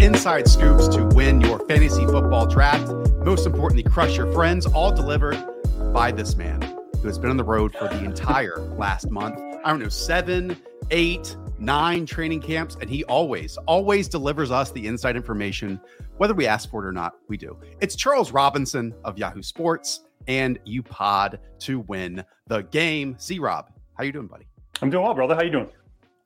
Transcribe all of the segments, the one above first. Inside scoops to win your fantasy football draft. Most importantly, crush your friends, all delivered by this man who has been on the road for the entire last month. I don't know, 7, 8, 9 training camps, and he always delivers us the inside information. Whether we ask for it or not, we do. It's Charles Robinson of Yahoo Sports and UPod to win the game. C-Rob, how you doing, buddy? I'm doing well, brother. How you doing?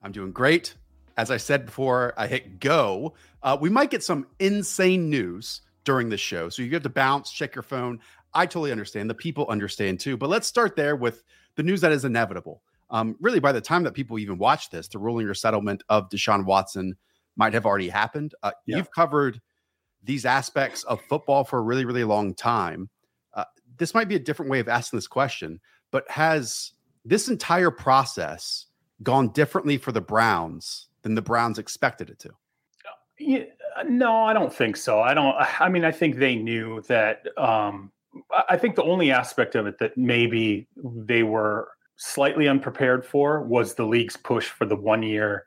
I'm doing great. As I said before I hit go, we might get some insane news during the show. So you have to bounce, check your phone. I totally understand. The people understand too. But let's start there with the news that is inevitable. Really, by the time that people even watch this, the ruling or settlement of Deshaun Watson might have already happened. You've covered these aspects of football for a really, really long time. This might be a different way of asking this question, but has this entire process gone differently for the Browns than the Browns expected it to? Yeah, no, I don't think so. I think they knew that. I think the only aspect of it that maybe they were slightly unprepared for was the league's push for the 1-year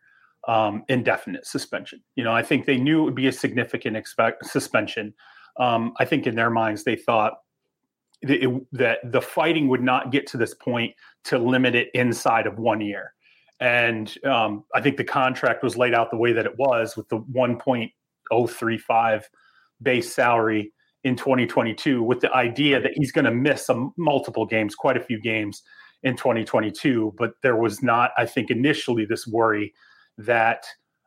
indefinite suspension. You know, I think they knew it would be a significant suspension. I think in their minds, they thought that the fighting would not get to this point to limit it inside of 1 year. And I think the contract was laid out the way that it was, with the 1.035 base salary in 2022, with the idea that he's going to miss some multiple games, quite a few games in 2022. But there was not, I think, initially this worry that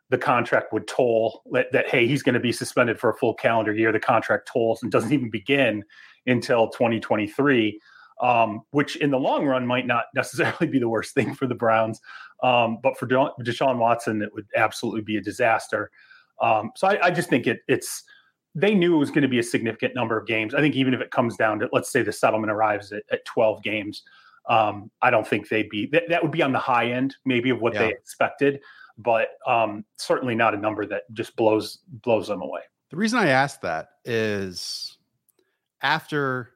the contract would toll, that, hey, he's going to be suspended for a full calendar year. The contract tolls and doesn't even begin until 2023. Which in the long run might not necessarily be the worst thing for the Browns. But for Deshaun Watson, it would absolutely be a disaster. So I just think it's they knew it was going to be a significant number of games. I think even if it comes down to, let's say the settlement arrives at 12 games, I don't think they'd be – that would be on the high end maybe of what they expected, but certainly not a number that just blows them away. The reason I asked that is after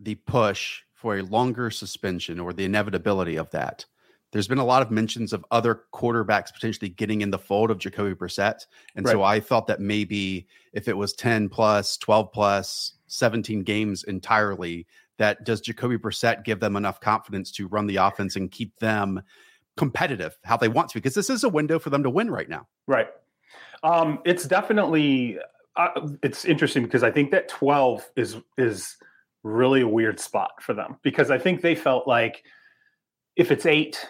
the push – for a longer suspension or the inevitability of that, there's been a lot of mentions of other quarterbacks potentially getting in the fold of Jacoby Brissett. And so I thought that maybe if it was 10+, 12+, 17 games entirely, that does Jacoby Brissett give them enough confidence to run the offense and keep them competitive how they want to, because this is a window for them to win right now. Right. It's definitely, it's interesting because I think that 12 is really a weird spot for them, because I think they felt like if it's 8,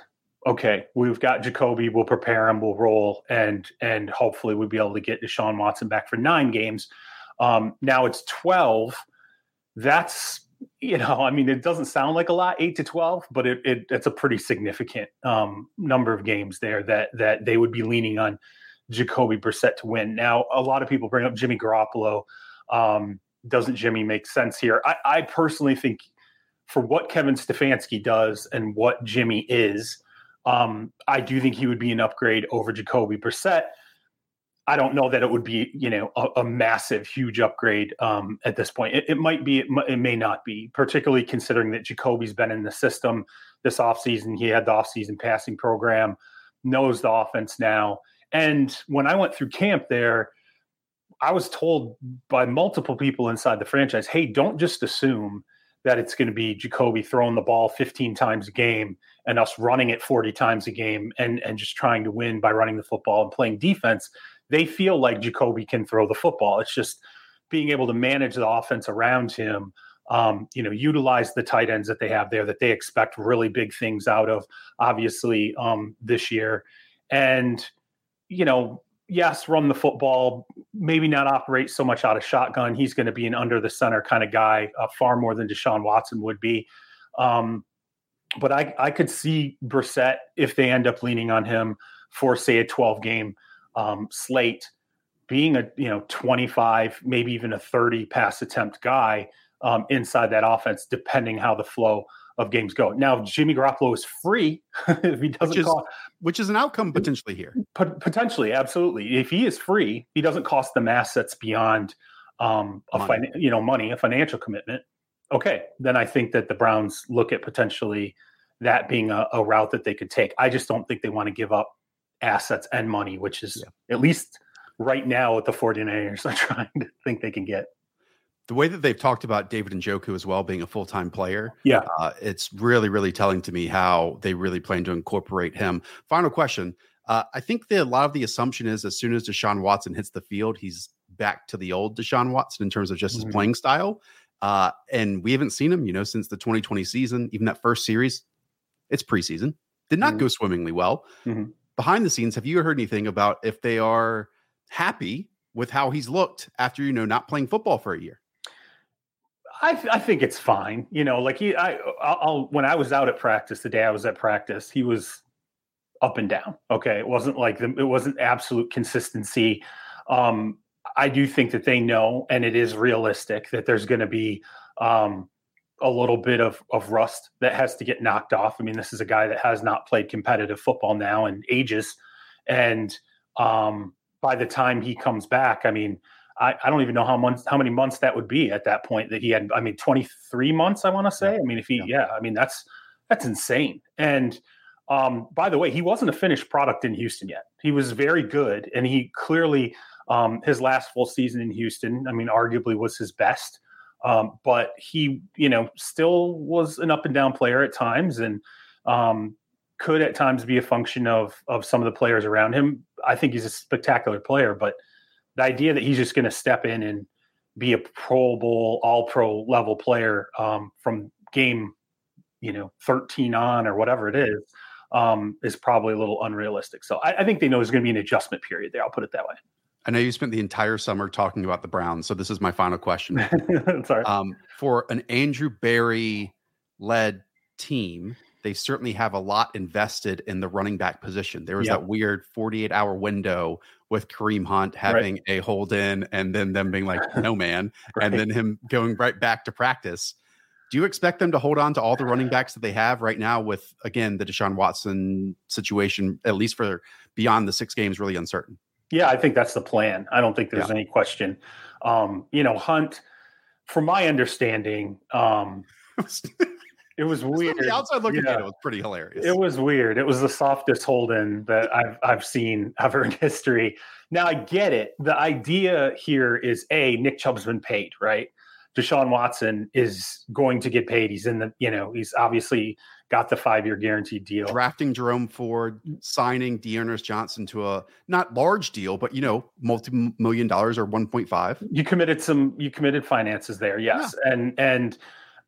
okay, we've got Jacoby, we'll prepare him, we'll roll, and hopefully we'll be able to get Deshaun Watson back for 9 games. Now it's 12. That's, you know, I mean, it doesn't sound like a lot, 8 to 12, but it's a pretty significant number of games there that they would be leaning on Jacoby Brissett to win. Now, a lot of people bring up Jimmy Garoppolo. Doesn't Jimmy make sense here? I personally think for what Kevin Stefanski does and what Jimmy is, I do think he would be an upgrade over Jacoby Brissett. I don't know that it would be, you know, a massive, huge upgrade at this point. It might be, it may not be, particularly considering that Jacoby's been in the system this offseason. He had the offseason passing program, knows the offense now. And when I went through camp there, I was told by multiple people inside the franchise, hey, don't just assume that it's going to be Jacoby throwing the ball 15 times a game and us running it 40 times a game and just trying to win by running the football and playing defense. They feel like Jacoby can throw the football. It's just being able to manage the offense around him, utilize the tight ends that they have there that they expect really big things out of, obviously, this year. And, yes, run the football, maybe not operate so much out of shotgun. He's going to be an under the center kind of guy, far more than Deshaun Watson would be. But I could see Brissett, if they end up leaning on him for, say, a 12-game slate, being a 25, maybe even a 30 pass attempt guy inside that offense, depending how the flow of games go. Now, if Jimmy Garoppolo is free, if he doesn't cost, which is an outcome potentially here. Potentially, absolutely. If he is free, he doesn't cost them assets beyond money, a financial commitment. Okay, then I think that the Browns look at potentially that being a route that they could take. I just don't think they want to give up assets and money, which is at least right now what the 49ers are trying to think they can get. The way that they've talked about David Njoku as well being a full-time player, it's really, really telling to me how they really plan to incorporate him. Final question. I think that a lot of the assumption is as soon as Deshaun Watson hits the field, he's back to the old Deshaun Watson in terms of just his playing style. And we haven't seen him, since the 2020 season, even that first series, it's preseason, did not go swimmingly well. Behind the scenes, have you heard anything about if they are happy with how he's looked after, not playing football for a year? I think it's fine. When I was out at practice, the day I was at practice, he was up and down. Okay. It wasn't like it wasn't absolute consistency. I do think that they know, and it is realistic that there's going to be a little bit of rust that has to get knocked off. I mean, this is a guy that has not played competitive football now in ages. And by the time he comes back, I mean, I don't even know how many months that would be at that point that he had. 23 months, I want to say. That's insane. And by the way, he wasn't a finished product in Houston yet. He was very good. And he clearly, his last full season in Houston, arguably was his best. But he, still was an up and down player at times and could at times be a function of some of the players around him. I think he's a spectacular player, but the idea that he's just going to step in and be a Pro Bowl, all-pro level player from game, 13 on or whatever it is probably a little unrealistic. So I think they know there's going to be an adjustment period there. I'll put it that way. I know you spent the entire summer talking about the Browns, so this is my final question. Sorry. For an Andrew Berry-led team, they certainly have a lot invested in the running back position. There was that weird 48-hour window with Kareem Hunt having a hold in and then them being like, no, man, and then him going right back to practice. Do you expect them to hold on to all the running backs that they have right now with, again, the Deshaun Watson situation, at least for beyond the 6 games, really uncertain? Yeah, I think that's the plan. I don't think there's any question. Hunt, from my understanding, it was weird. The outside looking at it was pretty hilarious. It was weird. It was the softest hold-in that I've seen ever in history. Now, I get it. The idea here is, A, Nick Chubb's been paid, right? Deshaun Watson is going to get paid. He's in the, he's obviously got the 5-year guaranteed deal. Drafting Jerome Ford, signing Dearness Johnson to a not large deal, but multi-million dollars or 1.5. You committed finances there, yes. Yeah. And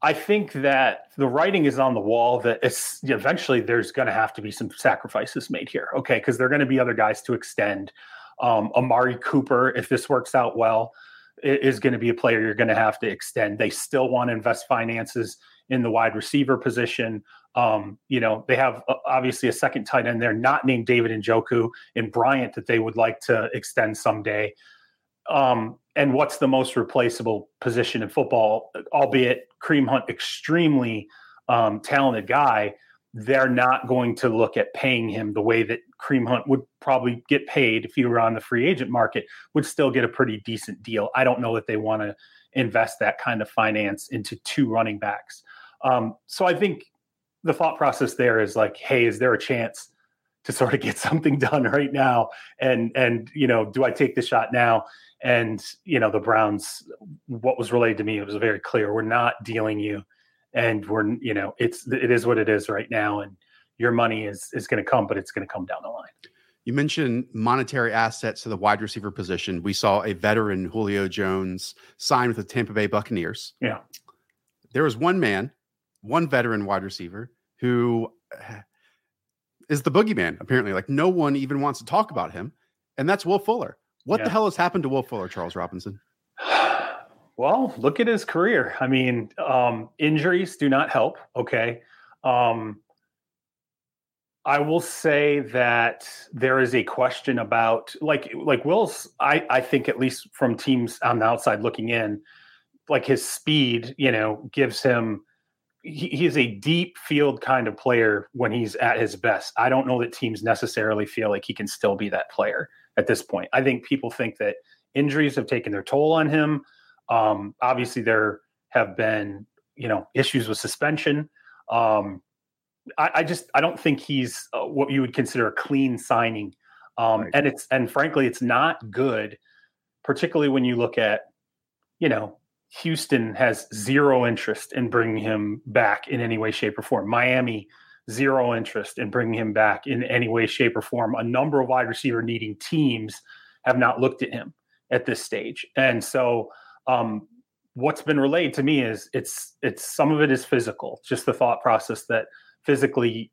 I think that the writing is on the wall that it's, eventually there's going to have to be some sacrifices made here. Okay. Cause there are going to be other guys to extend. Amari Cooper, if this works out well, is going to be a player you're going to have to extend. They still want to invest finances in the wide receiver position. They have obviously a second tight end there, not named David Njoku, and Bryant that they would like to extend someday. And what's the most replaceable position in football, albeit Kareem Hunt, extremely talented guy, they're not going to look at paying him the way that Kareem Hunt would probably get paid if he were on the free agent market, would still get a pretty decent deal. I don't know that they want to invest that kind of finance into 2 running backs. So I think the thought process there is like, hey, is there a chance to sort of get something done right now? And do I take the shot now And, you know, the Browns, what was relayed to me, it was very clear. We're not dealing you, and we're, you know, it is what it is right now. And your money is going to come, but it's going to come down the line. You mentioned monetary assets to the wide receiver position. We saw a veteran, Julio Jones, sign with the Tampa Bay Buccaneers. Yeah. There was one man, one veteran wide receiver who is the boogeyman, apparently. Like, no one even wants to talk about him, and that's Will Fuller. What the hell has happened to Will Fuller, Charles Robinson? Well, look at his career. I mean, injuries do not help, okay? I will say that there is a question about, like Will's, I think, at least from teams on the outside looking in, like his speed, you know, gives him, he's a deep field kind of player when he's at his best. I don't know that teams necessarily feel like he can still be that player at this point. I think people think that injuries have taken their toll on him. Obviously there have been, you know, issues with suspension. I don't think he's what you would consider a clean signing. Right. And frankly, it's not good, particularly when you look at, you know, Houston has zero interest in bringing him back in any way, shape, or form. Miami, zero interest in bringing him back in any way, shape, or form. A number of wide receiver needing teams have not looked at him at this stage. And so what's been relayed to me is it's some of it is physical, just the thought process that physically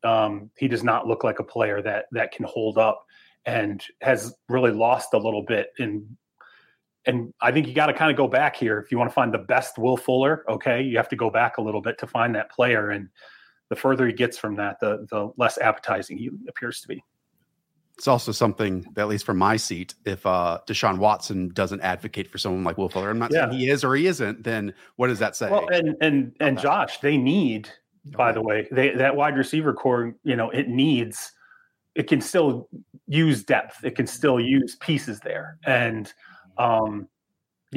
he does not look like a player that can hold up, and has really lost a little bit in. And I think you got to kind of go back here. If you want to find the best Will Fuller, okay, you have to go back a little bit to find that player. And the further he gets from that, the less appetizing he appears to be. It's also something that, at least from my seat, if Deshaun Watson doesn't advocate for someone like Will Fuller, I'm not saying he is or he isn't, then what does that say? Well, and Josh, they need, by the way, that wide receiver core, you know, it can still use depth. It can still use pieces there. And,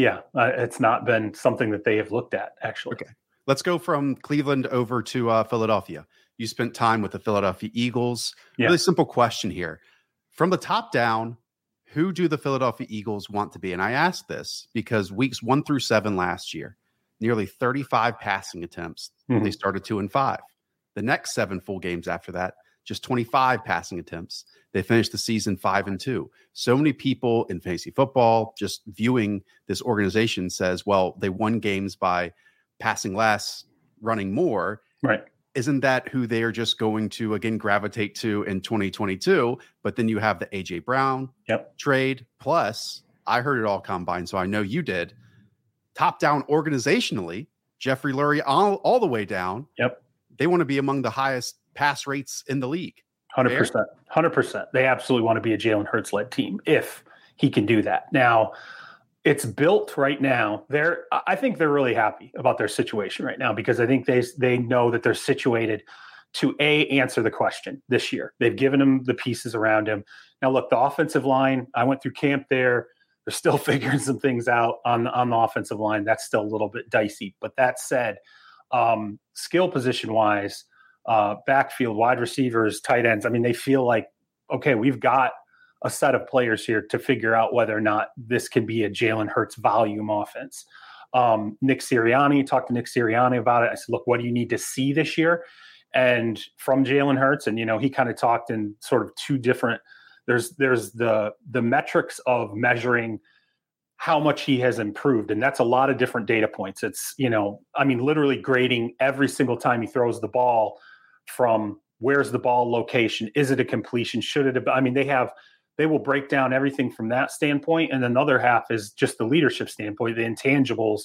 it's not been something that they have looked at, actually. Okay. Let's go from Cleveland over to Philadelphia. You spent time with the Philadelphia Eagles. Yeah. Really simple question here. From the top down, who do the Philadelphia Eagles want to be? And I ask this because weeks 1 through 7 last year, nearly 35 passing attempts. Mm-hmm. They started 2-5. The next 7 full games after that, just 25 passing attempts. They finished the season 5-2. So many people in fantasy football just viewing this organization says, well, they won games by passing less, running more. Right. Isn't that who they are just going to, again, gravitate to in 2022? But then you have the A.J. Brown trade. Plus, I heard it all combine, so I know you did. Top down organizationally, Jeffrey Lurie all the way down. Yep. They want to be among the highest pass rates in the league. 100%. They absolutely want to be a Jalen Hurts led team if he can do that. Now, it's built right now. I think they're really happy about their situation right now, because I think they know that they're situated to answer the question this year. They've given him the pieces around him. Now, look, the offensive line, I went through camp there. They're still figuring some things out on the offensive line. That's still a little bit dicey. But that said, skill position wise, backfield, wide receivers, tight ends. I mean, they feel like, okay, we've got a set of players here to figure out whether or not this can be a Jalen Hurts volume offense. Talked to Nick Sirianni about it. I said, look, what do you need to see this year? And from Jalen Hurts, and, you know, he kind of talked in sort of two different, there's the metrics of measuring how much he has improved. And that's a lot of different data points. It's, you know, I mean, literally grading every single time he throws the ball, from where's the ball location? Is it a completion? They will break down everything from that standpoint. And another half is just the leadership standpoint, the intangibles.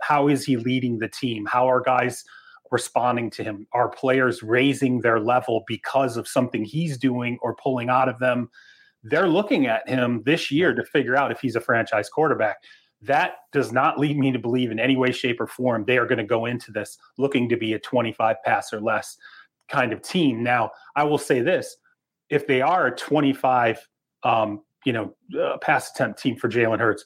How is he leading the team? How are guys responding to him? Are players raising their level because of something he's doing or pulling out of them? They're looking at him this year to figure out if he's a franchise quarterback. That does not lead me to believe in any way, shape, or form they are going to go into this looking to be a 25 pass or less kind of team. Now, I will say this. If they are a 25, pass attempt team for Jalen Hurts,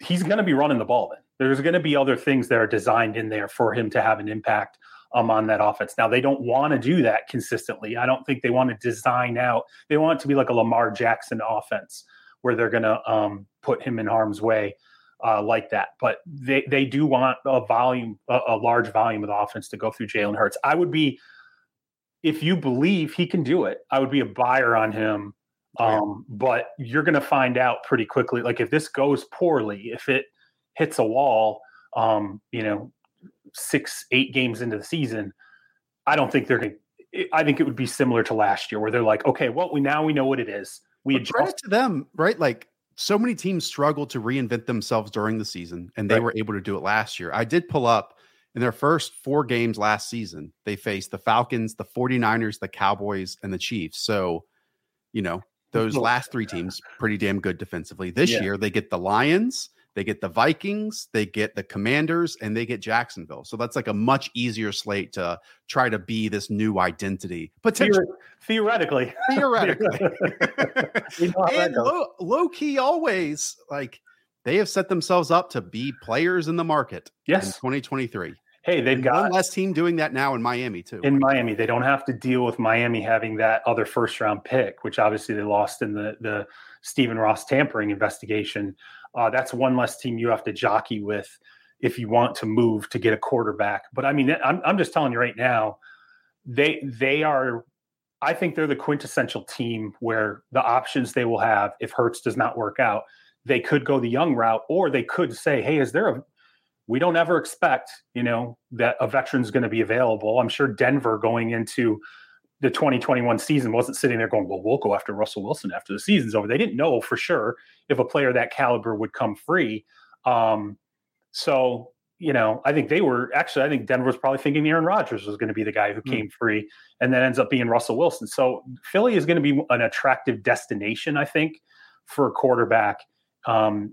he's going to be running the ball then. There's going to be other things that are designed in there for him to have an impact on that offense. Now, they don't want to do that consistently. I don't think they want to design out. They want it to be like a Lamar Jackson offense where they're going to put him in harm's way like that. But they do want a large volume of the offense to go through Jalen Hurts. I would be, if you believe he can do it, I would be a buyer on him. But you're going to find out pretty quickly. Like if this goes poorly, if it hits a wall, 6-8 games into the season, I don't think they're going to, I think it would be similar to last year where they're like, okay, well, we know what it is. We adjust. Credit to them, right? Like so many teams struggled to reinvent themselves during the season and they were able to do it last year. I did pull up in their first 4 games last season, they faced the Falcons, the 49ers, the Cowboys, and the Chiefs. So, those last 3 teams pretty damn good defensively. This year, they get the Lions, they get the Vikings, they get the Commanders, and they get Jacksonville. So that's like a much easier slate to try to be this new identity. Potentially. Theoretically. And low-key always, like, they have set themselves up to be players in the market in 2023. Hey, they've got one less team doing that now in Miami, too. In Miami, they don't have to deal with Miami having that other first-round pick, which obviously they lost in the Stephen Ross tampering investigation. That's one less team you have to jockey with if you want to move to get a quarterback. But, I mean, I'm just telling you right now, they are – I think they're the quintessential team where the options they will have if Hurts does not work out, they could go the young route, or they could say, hey, is there a – we don't ever expect, that a veteran's going to be available. I'm sure Denver going into the 2021 season wasn't sitting there going, well, we'll go after Russell Wilson after the season's over. They didn't know for sure if a player that caliber would come free. I think Denver was probably thinking Aaron Rodgers was going to be the guy who came free and then ends up being Russell Wilson. So Philly is going to be an attractive destination, I think, for a quarterback.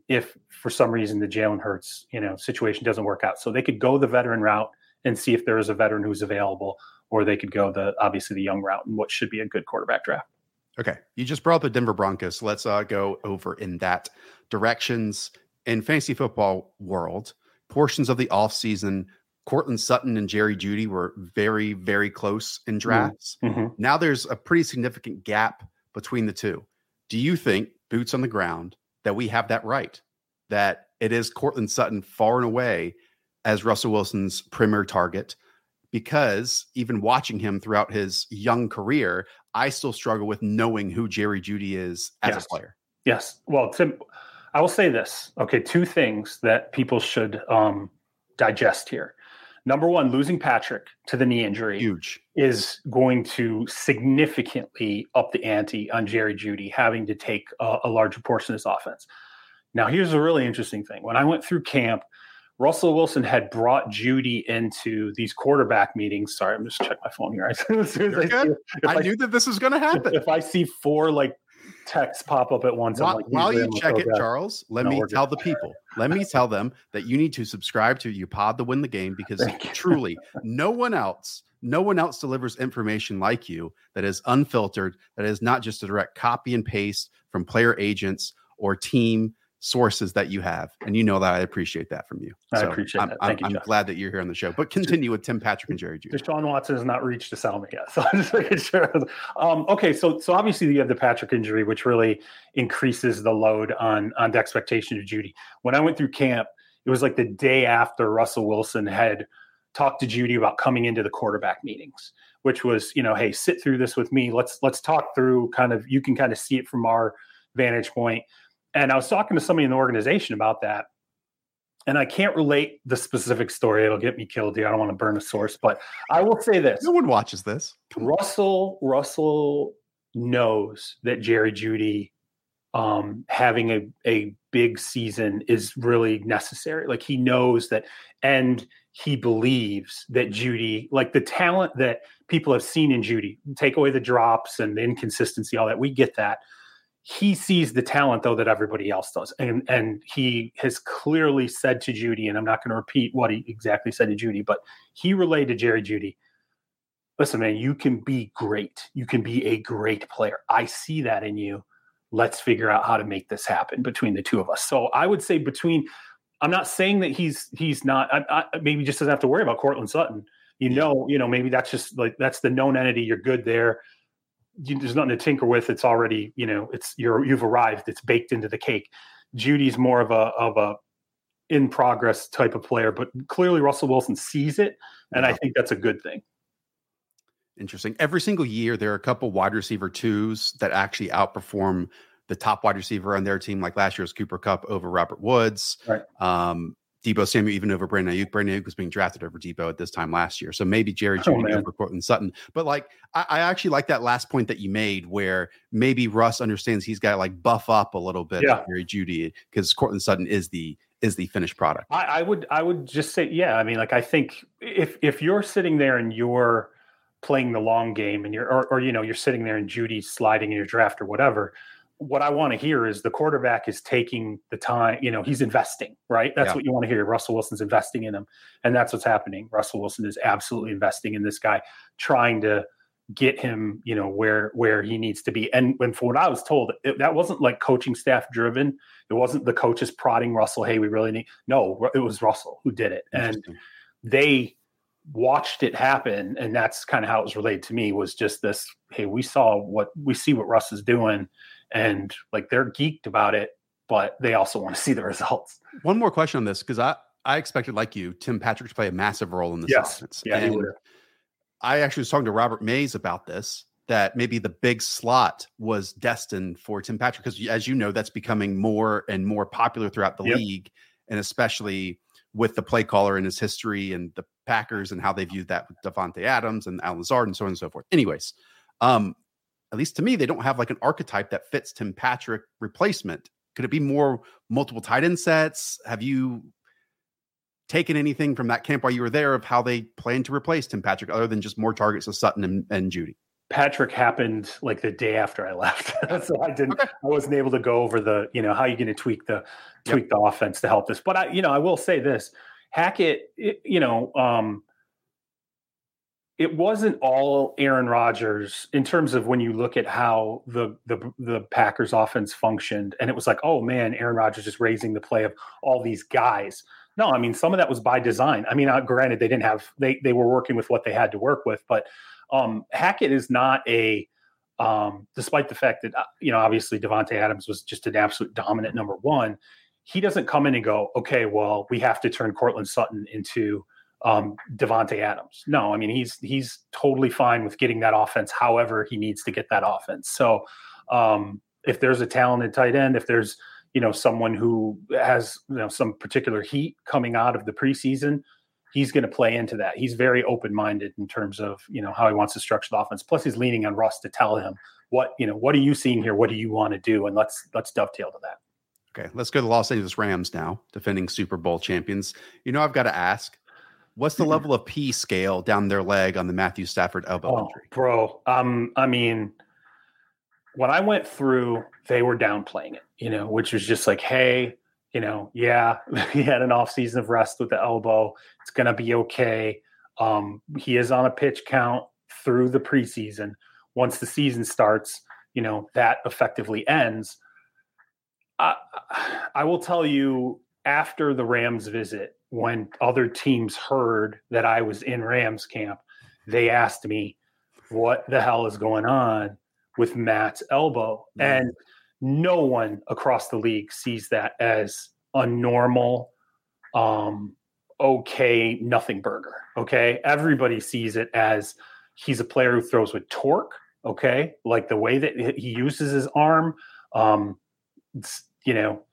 If for some reason the Jalen Hurts, situation doesn't work out. So they could go the veteran route and see if there is a veteran who's available, or they could go the young route and what should be a good quarterback draft. Okay. You just brought up the Denver Broncos. So let's go over in that directions in fantasy football world, portions of the off season, Cortland Sutton and Jerry Jeudy were very, very close in drafts. Mm-hmm. Now there's a pretty significant gap between the two. Do you think boots on the ground, that we have that right, that it is Cortland Sutton far and away as Russell Wilson's premier target? Because even watching him throughout his young career, I still struggle with knowing who Jerry Jeudy is as a player. Yes. Well, Tim, I will say this. Okay, 2 things that people should digest here. Number one, losing Patrick to the knee injury is going to significantly up the ante on Jerry Jeudy having to take a larger portion of his offense. Now, here's a really interesting thing. When I went through camp, Russell Wilson had brought Jeudy into these quarterback meetings. Sorry, I'm just checking my phone here. I knew that this was going to happen. If I see 4 texts pop up at once. While you check it, Charles, let me tell the people. Let me tell them that you need to subscribe to YouPod to win the game, because truly no one else delivers information like you that is unfiltered, that is not just a direct copy and paste from player agents or team sources that you have. And that I appreciate that from you. I appreciate that. I'm glad that you're here on the show, but continue with Tim Patrick and Jerry Jeudy. Deshaun Watson has not reached to sell me yet. So I'm just making sure. Okay. So obviously you have the Patrick injury, which really increases the load on the expectation of Jeudy. When I went through camp, it was like the day after Russell Wilson had talked to Jeudy about coming into the quarterback meetings, which was, hey, sit through this with me. Let's talk through you can kind of see it from our vantage point. And I was talking to somebody in the organization about that, and I can't relate the specific story. It'll get me killed here. I don't want to burn a source, but I will say this. No one watches this. Russell knows that Jerry Jeudy having a big season is really necessary. Like he knows that, and he believes that Jeudy, like the talent that people have seen in Jeudy, take away the drops and the inconsistency, all that. We get that. He sees the talent, though, that everybody else does. And he has clearly said to Jeudy, and I'm not going to repeat what he exactly said to Jeudy, but he relayed to Jerry Jeudy, listen, man, you can be great. You can be a great player. I see that in you. Let's figure out how to make this happen between the two of us. So I would say I'm not saying that he's not, I maybe just doesn't have to worry about Cortland Sutton. Maybe that's just like, that's the known entity. You're good there. there's nothing to tinker with. It's already, you know, you've arrived. It's baked into the cake. Jeudy's more of a in progress type of player, but clearly Russell Wilson sees it, and I think that's a good thing. Interesting. Every single year, there are a couple wide receiver twos that actually outperform the top wide receiver on their team. Like last year's Cooper Kupp over Robert Woods, right? Deebo Samuel even over Brandon Ayuk. Brandon Ayuk was being drafted over Deebo at this time last year. So maybe Jerry Jeudy over Cortland Sutton. But like, I actually like that last point that you made, where maybe Russ understands he's got to like buff up a little bit of Jerry Jeudy, because Cortland Sutton is the finished product. I would just say, yeah. I mean, like, I think if you're sitting there and you're playing the long game, and you're sitting there and Jeudy's sliding in your draft or whatever, what I want to hear is the quarterback is taking the time, you know, he's investing, right? That's what you want to hear. Russell Wilson's investing in him. And that's what's happening. Russell Wilson is absolutely investing in this guy, trying to get him, you know, where he needs to be. And when, for what I was told, that wasn't like coaching staff driven. It wasn't the coaches prodding Russell, hey, we really need, no, it was Russell who did it. And they watched it happen. And that's kind of how it was relayed to me, was just this, hey, we see what Russ is doing. And like, they're geeked about it, but they also want to see the results. One more question on this, because I expected, like you, Tim Patrick to play a massive role in this offense. Yeah, and I actually was talking to Robert Mays about this, that maybe the big slot was destined for Tim Patrick, because as you know, that's becoming more and more popular throughout the league, and especially with the play caller and his history and the Packers and how they viewed that with Devontae Adams and Allen Lazard and so on and so forth. Anyways, at least to me, they don't have like an archetype that fits Tim Patrick replacement. Could it be more multiple tight end sets? Have you taken anything from that camp while you were there of how they plan to replace Tim Patrick, other than just more targets to Sutton and Jeudy? Patrick happened like the day after I left. So I wasn't able to go over the, you know, how you're going to tweak the offense to help this. But I will say this, Hackett, it wasn't all Aaron Rodgers in terms of when you look at how the Packers offense functioned, and it was like, oh man, Aaron Rodgers is raising the play of all these guys. No, I mean, some of that was by design. I mean, granted, they didn't have, they were working with what they had to work with, but Hackett is not despite the fact that, you know, obviously Devontae Adams was just an absolute dominant number one, he doesn't come in and go, okay, well, we have to turn Cortland Sutton into Devontae Adams. No, I mean, he's totally fine with getting that offense however he needs to get that offense. So if there's a talented tight end, if there's, you know, someone who has, you know, some particular heat coming out of the preseason, he's going to play into that. He's very open-minded in terms of, you know, how he wants to structure the offense. Plus he's leaning on Russ to tell him what are you seeing here? What do you want to do? And let's dovetail to that. Okay. Let's go to the Los Angeles Rams now, defending Super Bowl champions. You know, I've got to ask, what's the level of P scale down their leg on the Matthew Stafford elbow injury? Bro, I mean, when I went through, they were downplaying it, you know, which was just like, hey, you know, yeah, he had an off season of rest with the elbow. It's going to be okay. He is on a pitch count through the preseason. Once the season starts, you know, that effectively ends. I will tell you, after the Rams visit, when other teams heard that I was in Rams camp, they asked me, what the hell is going on with Matt's elbow? And no one across the league sees that as a normal, okay, nothing burger. Okay. Everybody sees it as he's a player who throws with torque. Okay. Like the way that he uses his arm, you know,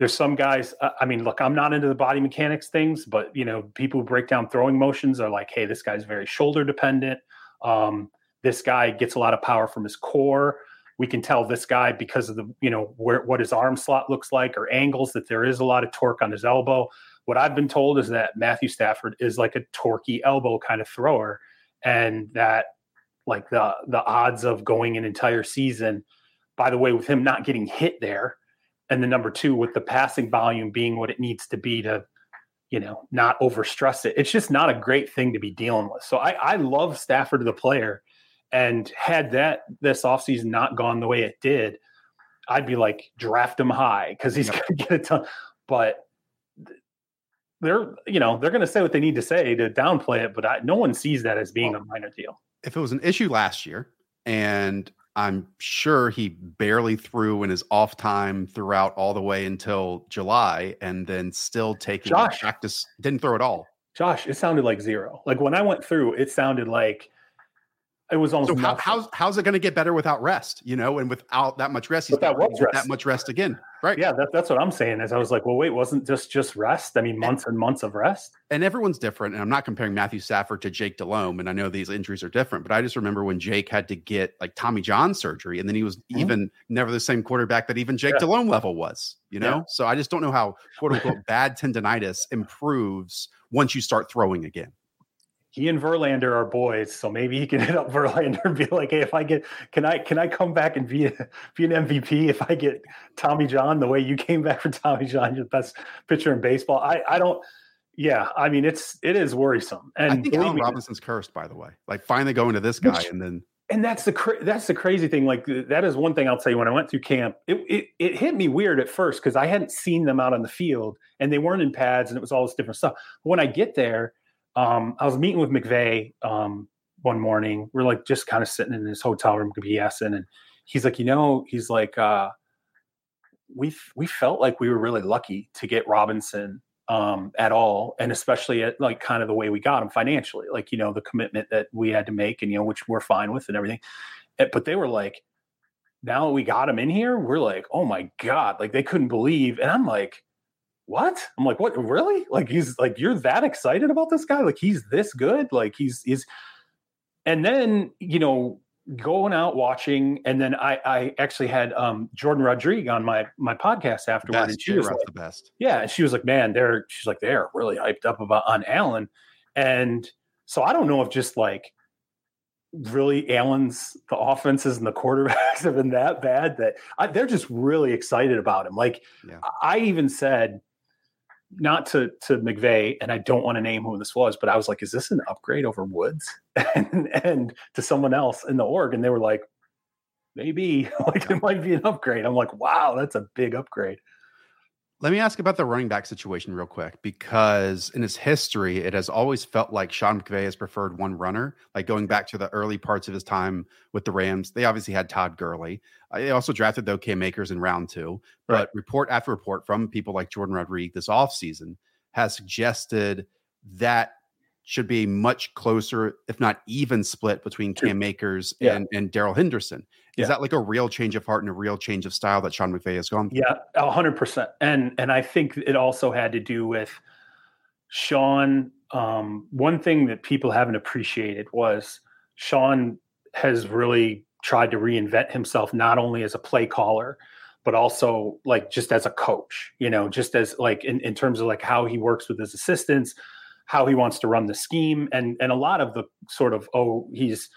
there's some guys, I mean, look, I'm not into the body mechanics things, but, you know, people who break down throwing motions are like, hey, this guy's very shoulder dependent. This guy gets a lot of power from his core. We can tell this guy because of the, you know, what his arm slot looks like or angles, that there is a lot of torque on his elbow. What I've been told is that Matthew Stafford is like a torquey elbow kind of thrower, and that like the odds of going an entire season, by the way, with him not getting hit there, and the number two, with the passing volume being what it needs to be to, you know, not overstress it, it's just not a great thing to be dealing with. So I love Stafford, the player, and had this offseason not gone the way it did, I'd be like, draft him high, because he's going to get a ton. But they're, you know, they're going to say what they need to say to downplay it, but no one sees that as being a minor deal. If it was an issue last year and I'm sure he barely threw in his off time throughout all the way until July, and then still taking practice, didn't throw at all. Josh, it sounded like zero. Like when I went through, it sounded like it was almost. So how's it going to get better without rest? You know, and without that much rest, he's not going to get that much rest again, right? Yeah, that's what I'm saying. Is I was like, well, wait, wasn't just rest? I mean, months and months of rest. And everyone's different. And I'm not comparing Matthew Stafford to Jake Delhomme. And I know these injuries are different, but I just remember when Jake had to get like Tommy John surgery, and then he was even never the same quarterback that even Jake Delhomme level was. You know, so I just don't know how "quote unquote" bad tendonitis improves once you start throwing again. He and Verlander are boys, so maybe he can hit up Verlander and be like, "Hey, if I get, can I come back and be an MVP if I get Tommy John the way you came back for Tommy John, you're the best pitcher in baseball?" I mean, it is worrisome. And I think Allen Robinson's cursed, by the way. Like finally going to this guy, and that's the crazy thing. Like that is one thing I'll tell you. When I went through camp, it hit me weird at first because I hadn't seen them out on the field and they weren't in pads and it was all this different stuff. But when I get there. I was meeting with McVay one morning. We're like just kind of sitting in his hotel room BSing, and he's like, we felt like we were really lucky to get Robinson at all, and especially at like kind of the way we got him financially, like the commitment that we had to make, and which we're fine with and everything. But they were like, now that we got him in here, we're like, oh my God, like they couldn't believe, and I'm like. What? I'm like, what? Really? Like, he's like, you're that excited about this guy? Like, he's this good? Like, he's, and then, going out watching. And then I actually had Jordan Rodriguez on my podcast afterward. Best, and she was like, the best. Yeah. And she was like, man, they're really hyped up on Allen. And so I don't know if just like really Allen's, the offenses and the quarterbacks have been that bad that they're just really excited about him. Like I even said, not to McVay, and I don't want to name who this was, but I was like, is this an upgrade over Woods and to someone else in the org? And they were like, maybe it might be an upgrade. I'm like, wow, that's a big upgrade. Let me ask about the running back situation real quick, because in his history, it has always felt like Sean McVay has preferred one runner, like going back to the early parts of his time with the Rams. They obviously had Todd Gurley. They also drafted, though, Cam Akers in round two. But report after report from people like Jordan Rodriguez this offseason has suggested that should be much closer, if not even split, between Cam Akers and Daryl Henderson. Is that like a real change of heart and a real change of style that Sean McVay has gone through? Yeah, 100%. And I think it also had to do with Sean. One thing that people haven't appreciated was Sean has really tried to reinvent himself, not only as a play caller, but also like just as a coach, just as like in terms of like how he works with his assistants, how he wants to run the scheme. And a lot of the sort of, he's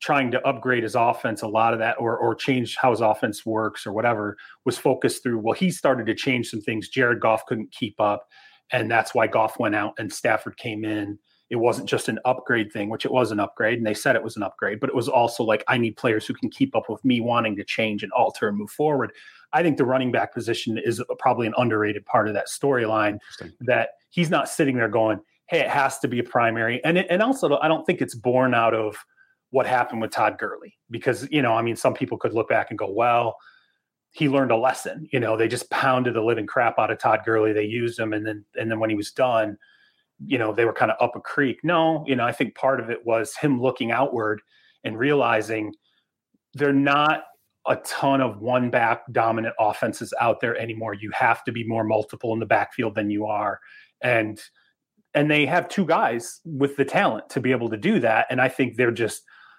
trying to upgrade his offense. A lot of that or change how his offense works or whatever was focused through, he started to change some things. Jared Goff couldn't keep up. And that's why Goff went out and Stafford came in. It wasn't just an upgrade thing, which it was an upgrade. And they said it was an upgrade, but it was also like, I need players who can keep up with me wanting to change and alter and move forward. I think the running back position is probably an underrated part of that storyline, that he's not sitting there going, hey, it has to be a primary. And also, I don't think it's born out of what happened with Todd Gurley, because, some people could look back and go, well, he learned a lesson. They just pounded the living crap out of Todd Gurley. They used him. And then when he was done, they were kind of up a creek. No, I think part of it was him looking outward and realizing they're not a ton of one back dominant offenses out there anymore. You have to be more multiple in the backfield than you are. And they have two guys with the talent to be able to do that. And I think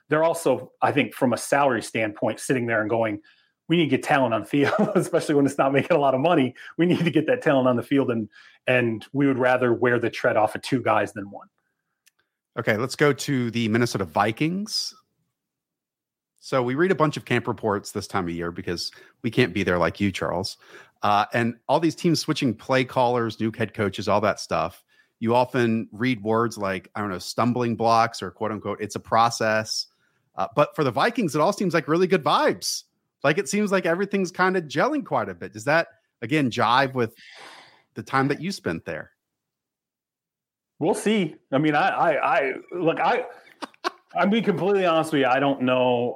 they're also, I think from a salary standpoint, sitting there and going, we need to get talent on field, especially when it's not making a lot of money. We need to get that talent on the field. And we would rather wear the tread off of two guys than one. Okay. Let's go to the Minnesota Vikings. So we read a bunch of camp reports this time of year because we can't be there like you, Charles. And all these teams switching play callers, new head coaches, all that stuff. You often read words like, I don't know, stumbling blocks or quote unquote, it's a process. But for the Vikings, it all seems like really good vibes. Like it seems like everything's kind of gelling quite a bit. Does that, again, jive with the time that you spent there? We'll see. I mean, I look, I'm being completely honest with you. I don't know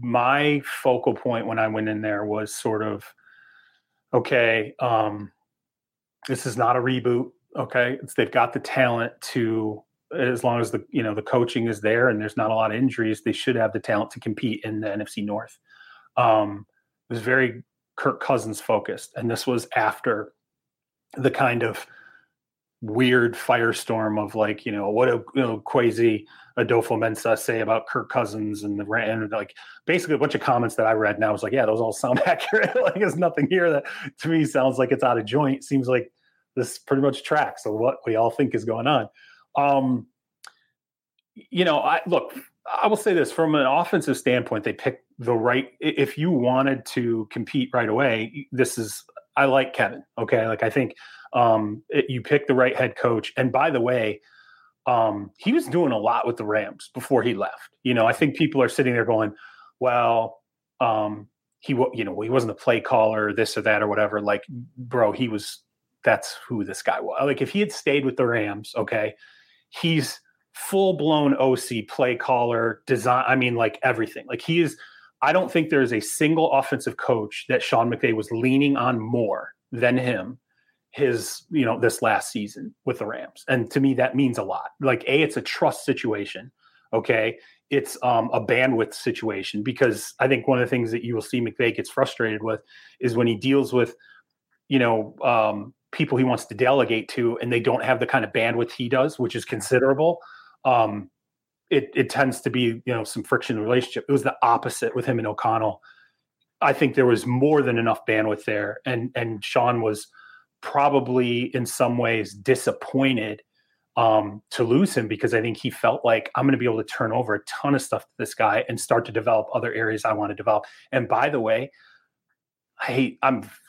my focal point when I went in there was sort of, okay, this is not a reboot. Okay. They've got the talent to, as long as the coaching is there and there's not a lot of injuries, they should have the talent to compete in the NFC North. It was very Kirk Cousins focused. And this was after the kind of weird firestorm of what Kwesi Adolfo-Mensah say about Kirk Cousins and basically a bunch of comments that I read, and I was like, yeah, those all sound accurate. There's nothing here that to me sounds like it's out of joint. Seems like this pretty much tracks of what we all think is going on. I will say this from an offensive standpoint, they picked the right, if you wanted to compete right away, I like Kevin. Okay. I think you pick the right head coach. And by the way, he was doing a lot with the Rams before he left. I think people are sitting there going, well, he wasn't a play caller, this or that or whatever. Bro, that's who this guy was. If he had stayed with the Rams, okay, he's full blown OC, play caller, design. Everything. He is. I don't think there is a single offensive coach that Sean McVay was leaning on more than him this last season with the Rams. And to me, that means a lot. It's a trust situation. Okay. It's a bandwidth situation, because I think one of the things that you will see McVay gets frustrated with is when he deals with, people he wants to delegate to, and they don't have the kind of bandwidth he does, which is considerable. It tends to be, some friction in the relationship. It was the opposite with him and O'Connell. I think there was more than enough bandwidth there. And Sean was probably in some ways disappointed to lose him, because I think he felt like, I'm going to be able to turn over a ton of stuff to this guy and start to develop other areas I want to develop. And by the way,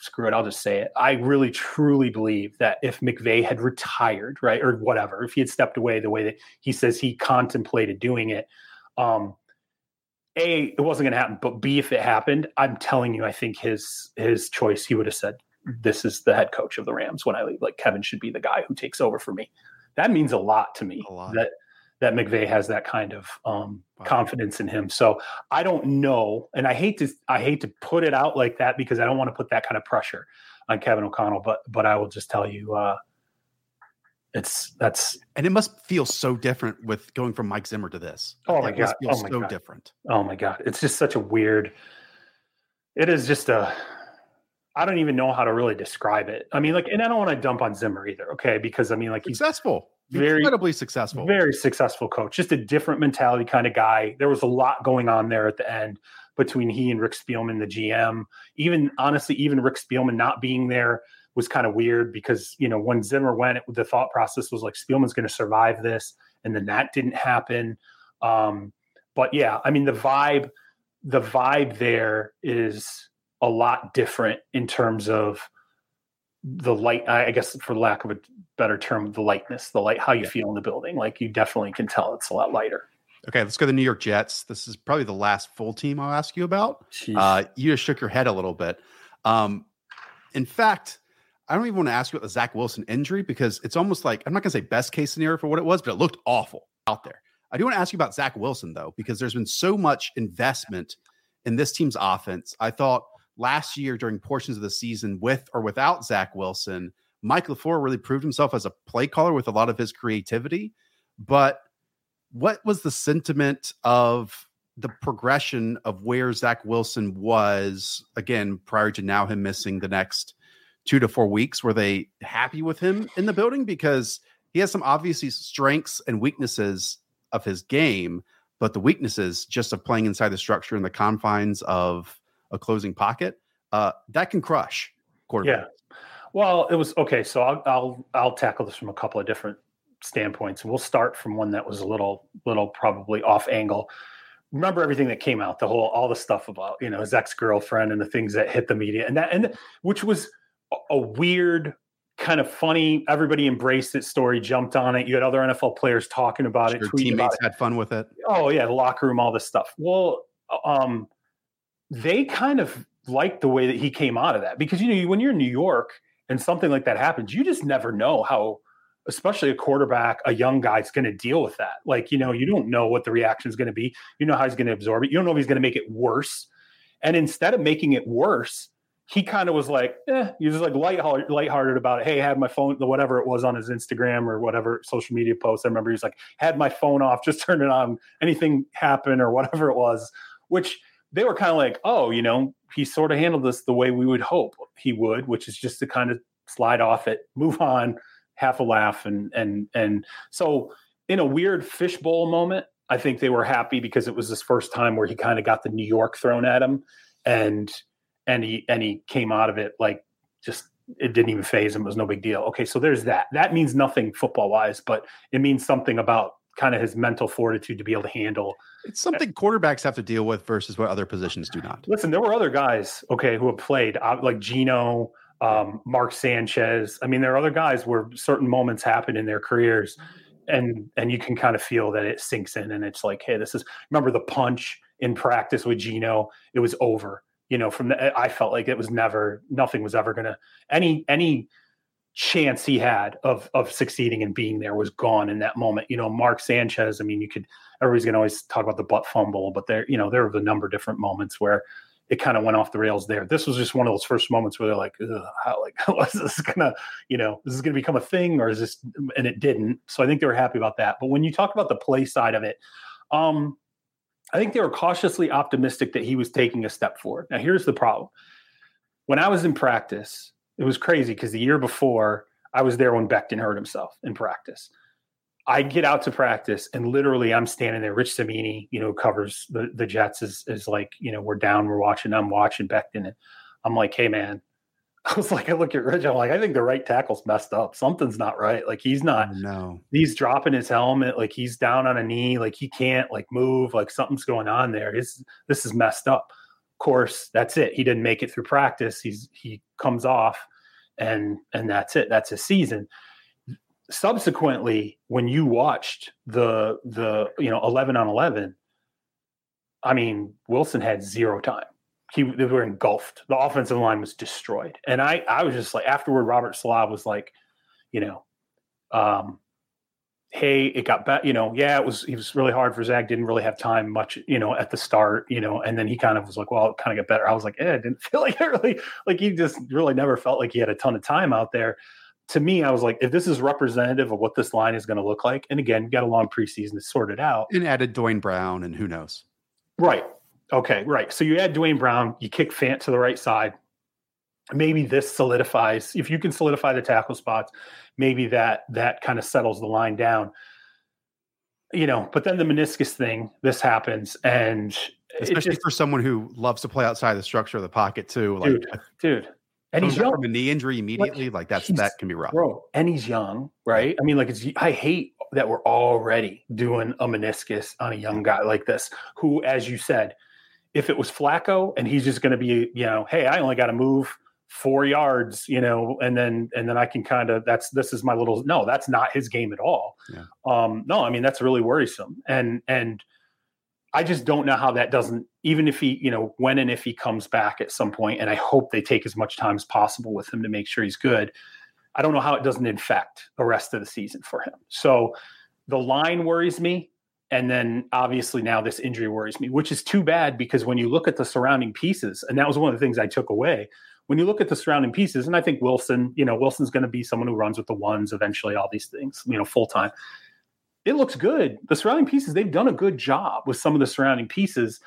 screw it, I'll just say it. I really truly believe that if McVay had retired, right, or whatever, if he had stepped away the way that he says he contemplated doing it, A, it wasn't going to happen, but B, if it happened, I'm telling you, I think his choice, he would have said, this is the head coach of the Rams when I leave. Kevin should be the guy who takes over for me. That means a lot to me that McVay has that kind of confidence in him. So I don't know. And I hate to put it out like that, because I don't want to put that kind of pressure on Kevin O'Connell, but I will just tell you and it must feel so different with going from Mike Zimmer to this. Oh my God. It feels so different. Oh my God. It's just such a weird, it is just I don't even know how to really describe it. And I don't want to dump on Zimmer either. Okay. Because he's successful. Very incredibly successful, very successful coach, just a different mentality kind of guy. There was a lot going on there at the end between he and Rick Spielman, the GM. Even Rick Spielman not being there was kind of weird, because, when Zimmer went, the thought process was Spielman's going to survive this. And then that didn't happen. But yeah, the vibe there is a lot different in terms of the light, I guess, for lack of a better term, the light, how you feel in the building. You definitely can tell it's a lot lighter. Okay. Let's go to the New York Jets. This is probably the last full team I'll ask you about. You just shook your head a little bit. In fact, I don't even want to ask you about the Zach Wilson injury, because it's almost like, I'm not going to say best case scenario for what it was, but it looked awful out there. I do want to ask you about Zach Wilson though, because there's been so much investment in this team's offense. I thought last year, during portions of the season, with or without Zach Wilson, Mike LaFleur really proved himself as a play caller with a lot of his creativity. But what was the sentiment of the progression of where Zach Wilson was, again, prior to now him missing the next 2 to 4 weeks? Were they happy with him in the building? Because he has some obvious strengths and weaknesses of his game, but the weaknesses just of playing inside the structure and the confines of a closing pocket, that can crush quarterback. Yeah. Well, it was okay. So I'll tackle this from a couple of different standpoints. We'll start from one that was a little probably off angle. Remember everything that came out, all the stuff about, his ex-girlfriend and the things that hit the media and which was a weird kind of funny, everybody embraced it story, jumped on it. You had other NFL players talking about it. Teammates had fun with it. Oh yeah. The locker room, all this stuff. Well, they kind of liked the way that he came out of that, because, when you're in New York and something like that happens, you just never know how especially a quarterback, a young guy, is going to deal with that. Like, you know, you don't know what the reaction is going to be. You know how he's going to absorb it. You don't know if he's going to make it worse. And instead of making it worse, he kind of was like, he was like lighthearted about it. Hey, I had my phone, whatever it was on his Instagram or whatever social media post. I remember he was like, had my phone off, just turned it on, anything happen or whatever it was, which they were kind of like, oh, you know, he sort of handled this the way we would hope he would, which is just to kind of slide off it, move on, half a laugh. And so in a weird fishbowl moment, I think they were happy because it was his first time where he kind of got the New York thrown at him, and he came out of it like, just, it didn't even faze him. It was no big deal. Okay, so there's that. That means nothing football wise, but it means something about kind of his mental fortitude to be able to handle. It's something quarterbacks have to deal with versus what other positions do not. Listen, there were other guys, okay, who have played like Gino, Mark Sanchez. I mean, there are other guys where certain moments happen in their careers, and you can kind of feel that it sinks in, and it's like, hey, this is, remember the punch in practice with Gino? It was over, you know, from the, I felt like it was never, nothing was ever going to, any chance he had of succeeding and being there was gone in that moment. You know, Mark Sanchez, I mean, you could, everybody's going to always talk about the butt fumble, but there, you know, there were a number of different moments where it kind of went off the rails there. This was just one of those first moments where they're like, how, like, was this going to, you know, is this going to become a thing, or is this, and it didn't. So I think they were happy about that. But when you talk about the play side of it, I think they were cautiously optimistic that he was taking a step forward. Now, here's the problem. When I was in practice, it was crazy because the year before I was there when Becton hurt himself in practice. I get out to practice and literally I'm standing there. Rich Samini, you know, covers the Jets, is like, you know, we're down, we're watching, I'm watching Becton. And I'm like, hey, man, I was like, I look at Rich, I'm like, I think the right tackle's messed up. Something's not right. Like, he's not, he's dropping his helmet. Like, he's down on a knee. Like, he can't like move. Like, something's going on there. This is messed up. Course, that's it. He didn't make it through practice. He comes off, and that's it. That's his season. Subsequently, when you watched the you know, 11-on-11, I mean, Wilson had zero time. They were engulfed. The offensive line was destroyed. And I was just like, afterward, Robert Saleh was like, you know, hey, it got bad, you know, yeah, it was really hard for Zach, didn't really have time much, you know, at the start, you know, and then he kind of was like, well, it kind of got better. I was like, I didn't feel like it really, like, he just really never felt like he had a ton of time out there. To me, I was like, if this is representative of what this line is going to look like, and again, you got a long preseason to sort it out. And added Duane Brown, and who knows? Right. Okay, right. So you add Duane Brown, you kick Fant to the right side. Maybe this solidifies, if you can solidify the tackle spots, maybe that kind of settles the line down, you know, but then the meniscus thing, this happens. And especially for someone who loves to play outside the structure of the pocket too, like dude. And he's young. From a knee injury immediately. Like that can be rough. Bro, and he's young, right? I mean, like, I hate that we're already doing a meniscus on a young guy like this, who, as you said, if it was Flacco and he's just going to be, you know, hey, I only got to move 4 yards, you know, and then I can kind of, this is my little, no, that's not his game at all. Yeah. No, I mean, that's really worrisome. And I just don't know how that doesn't, even if he, you know, when, and if he comes back at some point, and I hope they take as much time as possible with him to make sure he's good. I don't know how it doesn't infect the rest of the season for him. So the line worries me. And then obviously now this injury worries me, which is too bad, because when you look at the surrounding pieces, and that was one of the things I took away, when you look at the surrounding pieces, and I think Wilson, you know, Wilson's going to be someone who runs with the ones eventually, all these things, you know, full time. It looks good. The surrounding pieces, they've done a good job with some of the surrounding pieces.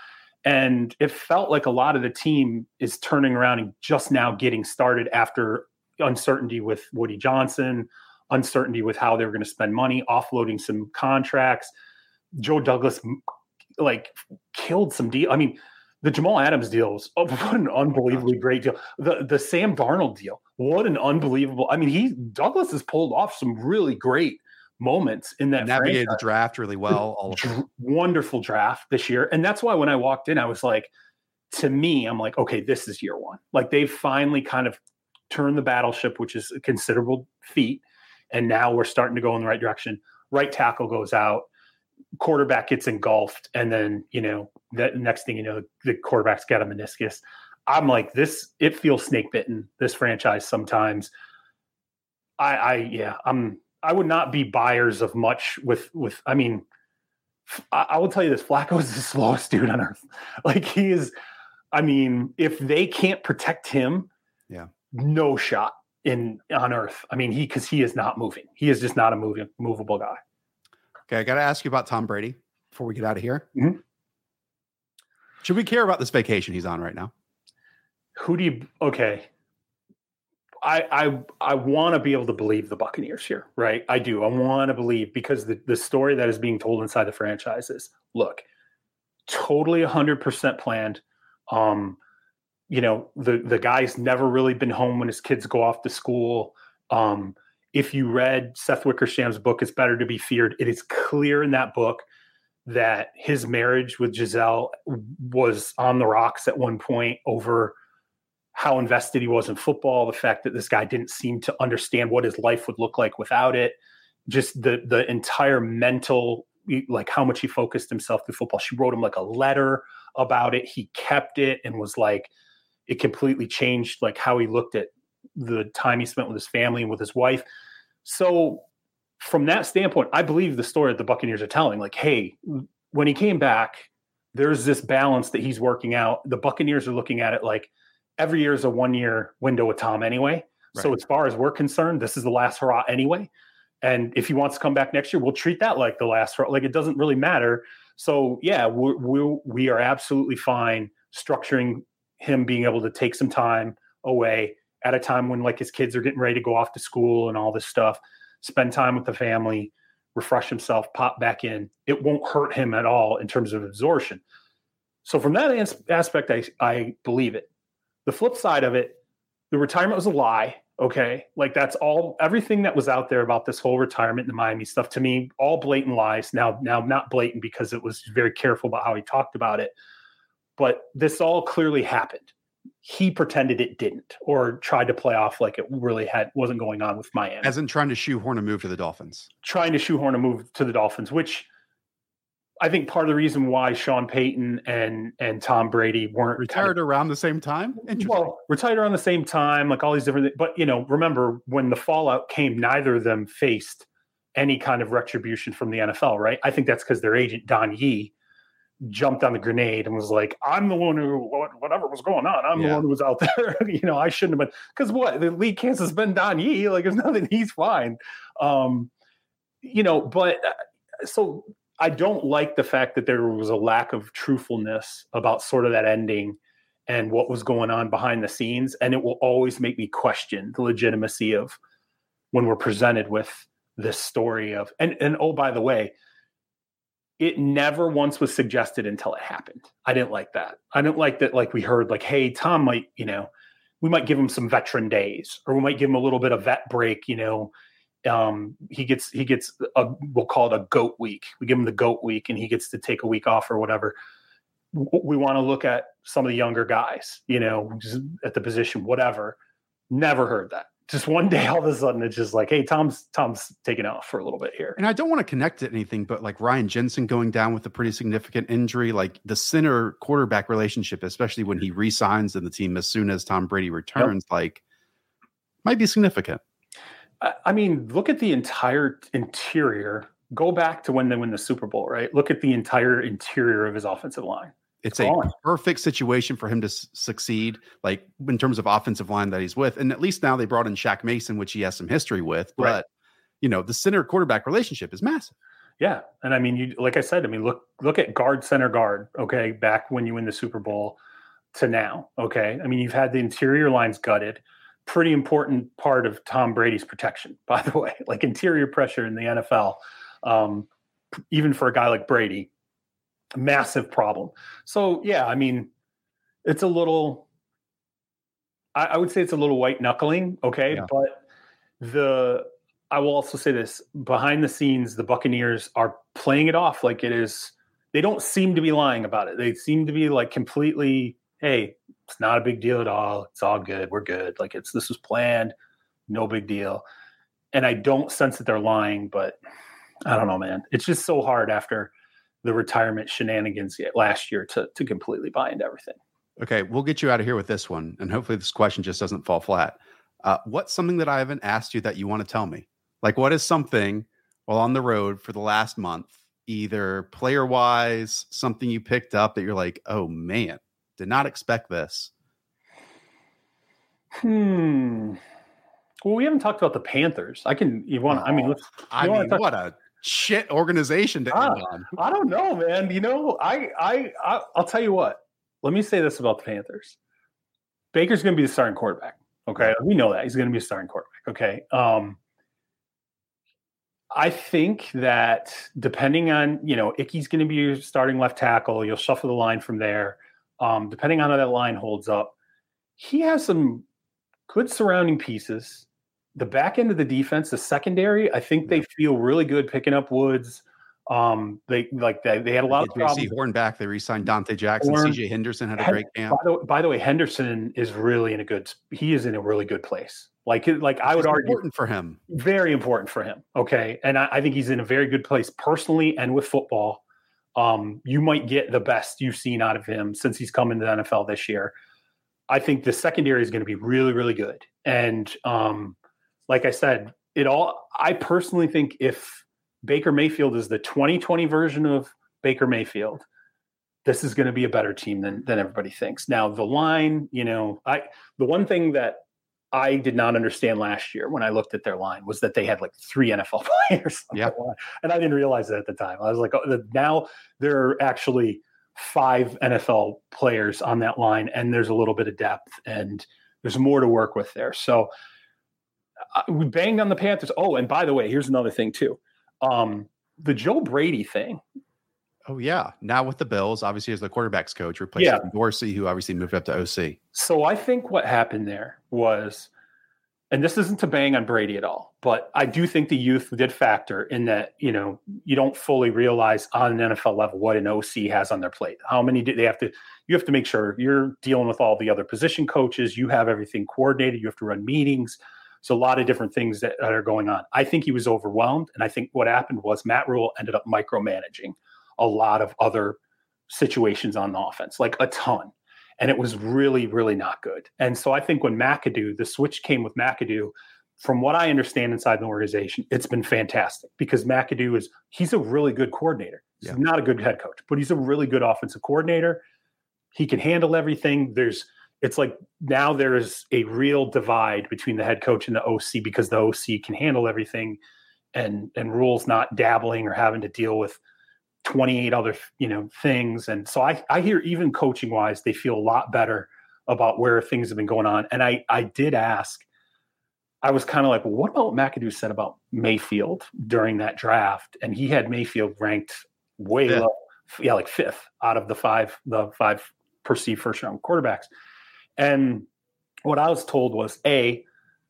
And it felt like a lot of the team is turning around and just now getting started after uncertainty with Woody Johnson, uncertainty with how they were going to spend money, offloading some contracts. Joe Douglas, like, killed some deal. I mean, the Jamal Adams deal was what an unbelievably great deal. The Sam Darnold deal, what an unbelievable. I mean, Douglas has pulled off some really great moments in that. Navigated the draft really well. Wonderful draft this year, and that's why when I walked in, I was like, to me, I'm like, okay, this is year one. Like, they've finally kind of turned the battleship, which is a considerable feat, and now we're starting to go in the right direction. Right tackle goes out. Quarterback gets engulfed, and then, you know, that next thing you know, the quarterback's got a meniscus. I'm like, it feels snake bitten, this franchise sometimes. I'm I would not be buyers of much with, I mean, I will tell you this, Flacco is the slowest dude on earth. Like he is, I mean, if they can't protect him, yeah, no shot on earth. I mean, cause he is not moving. He is just not a movable guy. Okay. I got to ask you about Tom Brady before we get out of here. Mm-hmm. Should we care about this vacation he's on right now? Okay. I want to be able to believe the Buccaneers here, right? I do. I want to believe because the story that is being told inside the franchise is, look, totally 100% planned. You know, the guy's never really been home when his kids go off to school. If you read Seth Wickersham's book, It's Better to Be Feared, it is clear in that book that his marriage with Giselle was on the rocks at one point over how invested he was in football, the fact that this guy didn't seem to understand what his life would look like without it, just the entire mental, like how much he focused himself through football. She wrote him like a letter about it. He kept it and was like, it completely changed like how he looked at the time he spent with his family and with his wife. So from that standpoint, I believe the story that the Buccaneers are telling, like, hey, when he came back, there's this balance that he's working out. The Buccaneers are looking at it like, every year is a one-year window with Tom anyway. Right. So as far as we're concerned, this is the last hurrah anyway. And if he wants to come back next year, we'll treat that like the last hurrah. Like it doesn't really matter. So yeah, we are absolutely fine structuring him being able to take some time away at a time when like his kids are getting ready to go off to school and all this stuff, spend time with the family, refresh himself, pop back in. It won't hurt him at all in terms of absorption. So from that aspect, I believe it. The flip side of it, the retirement was a lie. Okay. Like that's all, everything that was out there about this whole retirement and the Miami stuff, to me, all blatant lies. Now not blatant because it was very careful about how he talked about it, but this all clearly happened. He pretended it didn't or tried to play off like it really wasn't going on with Miami. As in trying to shoehorn a move to the Dolphins, which I think part of the reason why Sean Payton and Tom Brady weren't retired around the same time. Well, retired around the same time, like all these different things. But, you know, remember when the fallout came, neither of them faced any kind of retribution from the NFL, right? I think that's because their agent, Don Yee, jumped on the grenade and was like, I'm the one who, whatever was going on, the one who was out there. You know, I shouldn't have been. Because what? The league can't suspend Don Yee. Like, there's nothing. He's fine. You know, but so – I don't like the fact that there was a lack of truthfulness about sort of that ending and what was going on behind the scenes. And it will always make me question the legitimacy of when we're presented with this story of, and oh, by the way, it never once was suggested until it happened. I didn't like that. I didn't like that. Like we heard like, hey, Tom might, you know, we might give him some veteran days or we might give him a little bit of vet break, you know, he gets we'll call it a goat week. We give him the goat week and he gets to take a week off or whatever. We want to look at some of the younger guys, you know, just at the position, whatever. Never heard that. Just one day, all of a sudden, it's just like, hey, Tom's taking off for a little bit here. And I don't want to connect to anything, but like Ryan Jensen going down with a pretty significant injury, like the center quarterback relationship, especially when he resigns in the team, as soon as Tom Brady returns, like might be significant. I mean, look at the entire interior. Go back to when they win the Super Bowl, right? Look at the entire interior of his offensive line. It's a perfect situation for him to succeed, like in terms of offensive line that he's with. And at least now they brought in Shaq Mason, which he has some history with. But, you know, the center quarterback relationship is massive. Yeah. And I mean, you like I said, I mean, look at guard, center guard, okay, back when you win the Super Bowl to now, okay? I mean, you've had the interior lines gutted. Pretty important part of Tom Brady's protection, by the way, like interior pressure in the NFL, even for a guy like Brady, massive problem. So, yeah, I mean, it's a little, I would say it's a little white knuckling. Okay. Yeah. But I will also say this, behind the scenes, the Buccaneers are playing it off like it is. They don't seem to be lying about it. They seem to be like completely, hey, it's not a big deal at all. It's all good. We're good. Like this was planned. No big deal. And I don't sense that they're lying, but I don't know, man. It's just so hard after the retirement shenanigans last year to completely buy into everything. Okay. We'll get you out of here with this one. And hopefully this question just doesn't fall flat. What's something that I haven't asked you that you want to tell me? Like, what is something while on the road for the last month, either player wise, something you picked up that you're like, oh man, did not expect this? Well, we haven't talked about the Panthers. What a shit organization to end on. I don't know, man. You know, I'll tell you what. Let me say this about the Panthers. Baker's going to be the starting quarterback. Okay. We know that he's going to be a starting quarterback. Okay. I think that depending on, you know, Icky's going to be your starting left tackle. You'll shuffle the line from there. Depending on how that line holds up, he has some good surrounding pieces. The back end of the defense, the secondary, I think they feel really good picking up Woods. They had a lot of problems. C.J. Horn back. They re-signed Dante Jackson. C.J. Henderson had a great camp. By the way, Henderson is really in a really good place. I would argue important for him. Very important for him. Okay. And I think he's in a very good place personally and with football. You might get the best you've seen out of him since he's come into the NFL this year. I think the secondary is going to be really, really good. And like I said, I personally think if Baker Mayfield is the 2020 version of Baker Mayfield, this is going to be a better team than everybody thinks. Now the line, you know, the one thing that I did not understand last year when I looked at their line was that they had like 3 NFL players. Yeah. And I didn't realize it at the time. I was like, oh, now there are actually 5 NFL players on that line, and there's a little bit of depth and there's more to work with there. So we banged on the Panthers. Oh, and by the way, here's another thing too. The Joe Brady thing. Oh yeah. Now with the Bills, obviously as the quarterback's coach, replaced Dorsey, who obviously moved up to OC. So I think what happened there was, and this isn't to bang on Brady at all, but I do think the youth did factor in that, you know, you don't fully realize on an NFL level what an OC has on their plate. How many do they have to, you have to make sure you're dealing with all the other position coaches. You have everything coordinated. You have to run meetings. So a lot of different things that are going on. I think he was overwhelmed. And I think what happened was Matt Rhule ended up micromanaging a lot of other situations on the offense, like a ton. And it was really, really not good. And so I think when McAdoo, the switch came with McAdoo, from what I understand inside the organization, it's been fantastic because McAdoo he's a really good coordinator. He's not a good head coach, but he's a really good offensive coordinator. He can handle everything. It's like now there is a real divide between the head coach and the OC because the OC can handle everything and Rule's not dabbling or having to deal with 28 other, you know, things. And so I hear even coaching wise, they feel a lot better about where things have been going on. And I did ask, I was kind of like, well, what about what McAdoo said about Mayfield during that draft? And he had Mayfield ranked way low. Yeah, like 5th out of the five perceived first round quarterbacks. And what I was told was, A,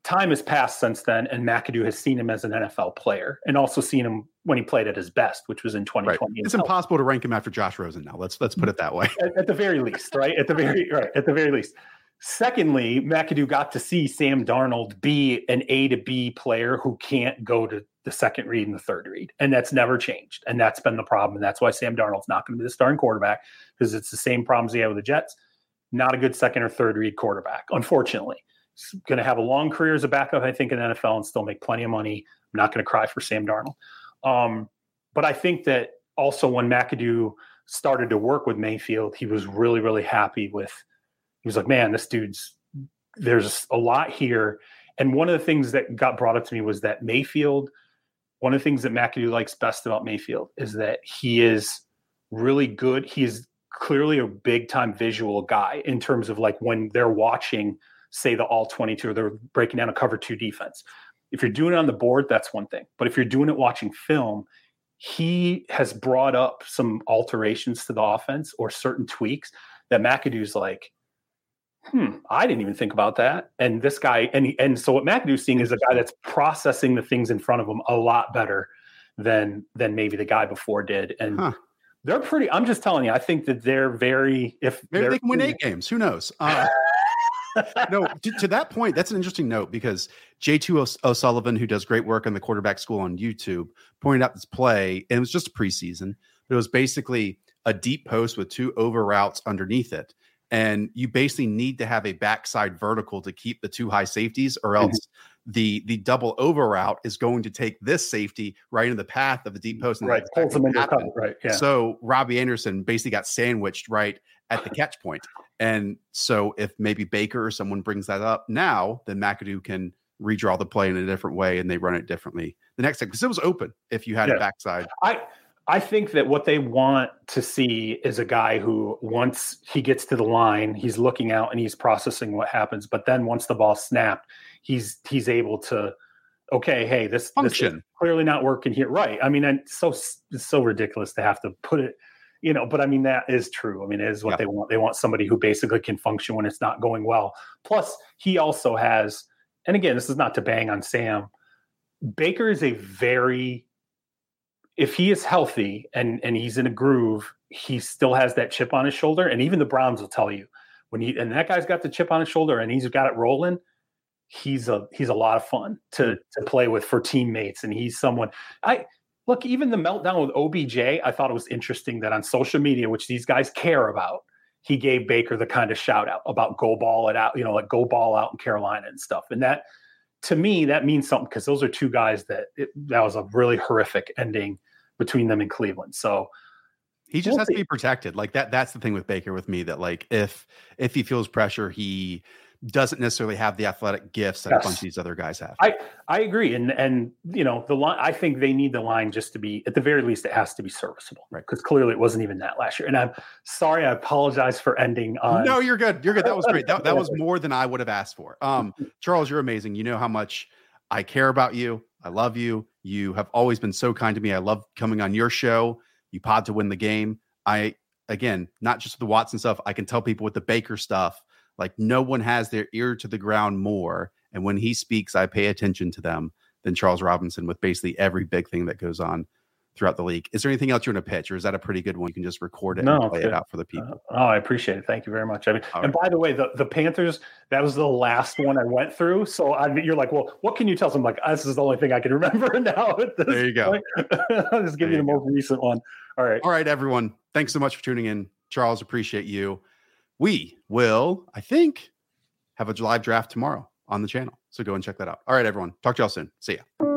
time has passed since then, and McAdoo has seen him as an NFL player and also seen him when he played at his best, which was in 2020. Right. It's impossible to rank him after Josh Rosen now. Let's put it that way. At the very least, right? At the very least. Secondly, McAdoo got to see Sam Darnold be an A to B player who can't go to the second read and the third read. And that's never changed. And that's been the problem. And that's why Sam Darnold's not going to be the starting quarterback, because it's the same problems he had with the Jets. Not a good second or third read quarterback, unfortunately. He's going to have a long career as a backup, I think, in the NFL and still make plenty of money. I'm not going to cry for Sam Darnold. But I think that also when McAdoo started to work with Mayfield, he was really, really happy with – he was like, man, there's a lot here. And one of the things that got brought up to me was that Mayfield – one of the things that McAdoo likes best about Mayfield is that he is really good. He is clearly a big-time visual guy in terms of like when they're watching, say, the all-22 or they're breaking down a cover 2 defense. If you're doing it on the board, that's one thing. But if you're doing it watching film, he has brought up some alterations to the offense or certain tweaks that McAdoo's like, I didn't even think about that. And this guy – and so what McAdoo's seeing is a guy that's processing the things in front of him a lot better than maybe the guy before did. And They're pretty. I'm just telling you. I think that they're very. If maybe they can win 8 games, who knows? No. To that point, that's an interesting note because J2 O'Sullivan, who does great work on the quarterback school on YouTube, pointed out this play, and it was just preseason. But it was basically a deep post with 2 over routes underneath it, and you basically need to have a backside vertical to keep the 2 high safeties, or else the double over route is going to take this safety right in the path of the deep post. And right. Pulls them into cover, right. Yeah. So Robbie Anderson basically got sandwiched right at the catch point. And so if maybe Baker or someone brings that up now, then McAdoo can redraw the play in a different way and they run it differently the next time. Because it was open if you had a backside. I think that what they want to see is a guy who, once he gets to the line, he's looking out and he's processing what happens. But then once the ball snapped, he's able to, okay, hey, this is clearly not working here. Right. I mean, it's so ridiculous to have to put it, you know, but I mean, that is true. I mean, it is what they want. They want somebody who basically can function when it's not going well. Plus he also has, and again, this is not to bang on Sam, Baker is a very, if he is healthy and he's in a groove, he still has that chip on his shoulder. And even the Browns will tell you when that guy's got the chip on his shoulder and he's got it rolling, he's a lot of fun to play with for teammates. And he's someone even the meltdown with OBJ, I thought it was interesting that on social media, which these guys care about, he gave Baker the kind of shout out about go ball it out, you know, like go ball out in Carolina and stuff. And that, to me, that means something because those are two guys that was a really horrific ending between them in Cleveland. So he just has to be protected. Like that's the thing with Baker with me, that like if he feels pressure, he doesn't necessarily have the athletic gifts that a bunch of these other guys have. I agree. And you know, the line, I think they need the line just to be, at the very least, it has to be serviceable. Right. Because clearly it wasn't even that last year. And I'm sorry, I apologize for ending on. No, you're good. You're good. That was great. That was more than I would have asked for. Charles, you're amazing. You know how much I care about you. I love you. You have always been so kind to me. I love coming on your show. You pod to win the game. Again, not just the Watson stuff. I can tell people with the Baker stuff, like no one has their ear to the ground more. And when he speaks, I pay attention to them than Charles Robinson with basically every big thing that goes on throughout the league. Is there anything else you want to pitch, or is that a pretty good one? You can just record it and play it out for the people. I appreciate it. Thank you very much. I mean, and by the way, the Panthers, that was the last one I went through. So you're like, well, what can you tell us? I'm like, this is the only thing I can remember now. There you go. I'll just give you the most recent one. All right. All right, everyone. Thanks so much for tuning in. Charles, appreciate you. We will, I think, have a live draft tomorrow on the channel. So go and check that out. All right, everyone. Talk to y'all soon. See ya.